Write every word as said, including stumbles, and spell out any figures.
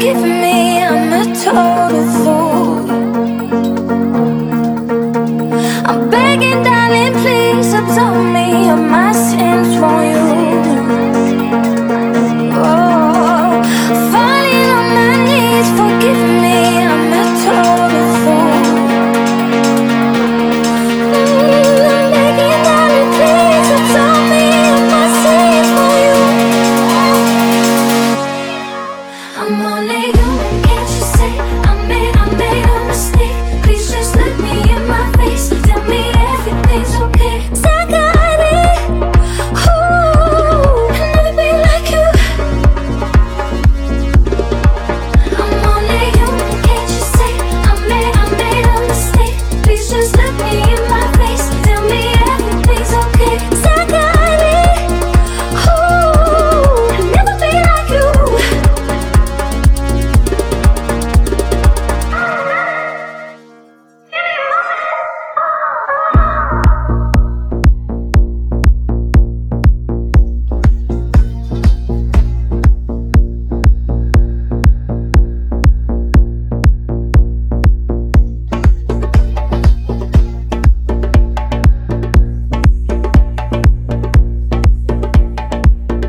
Give me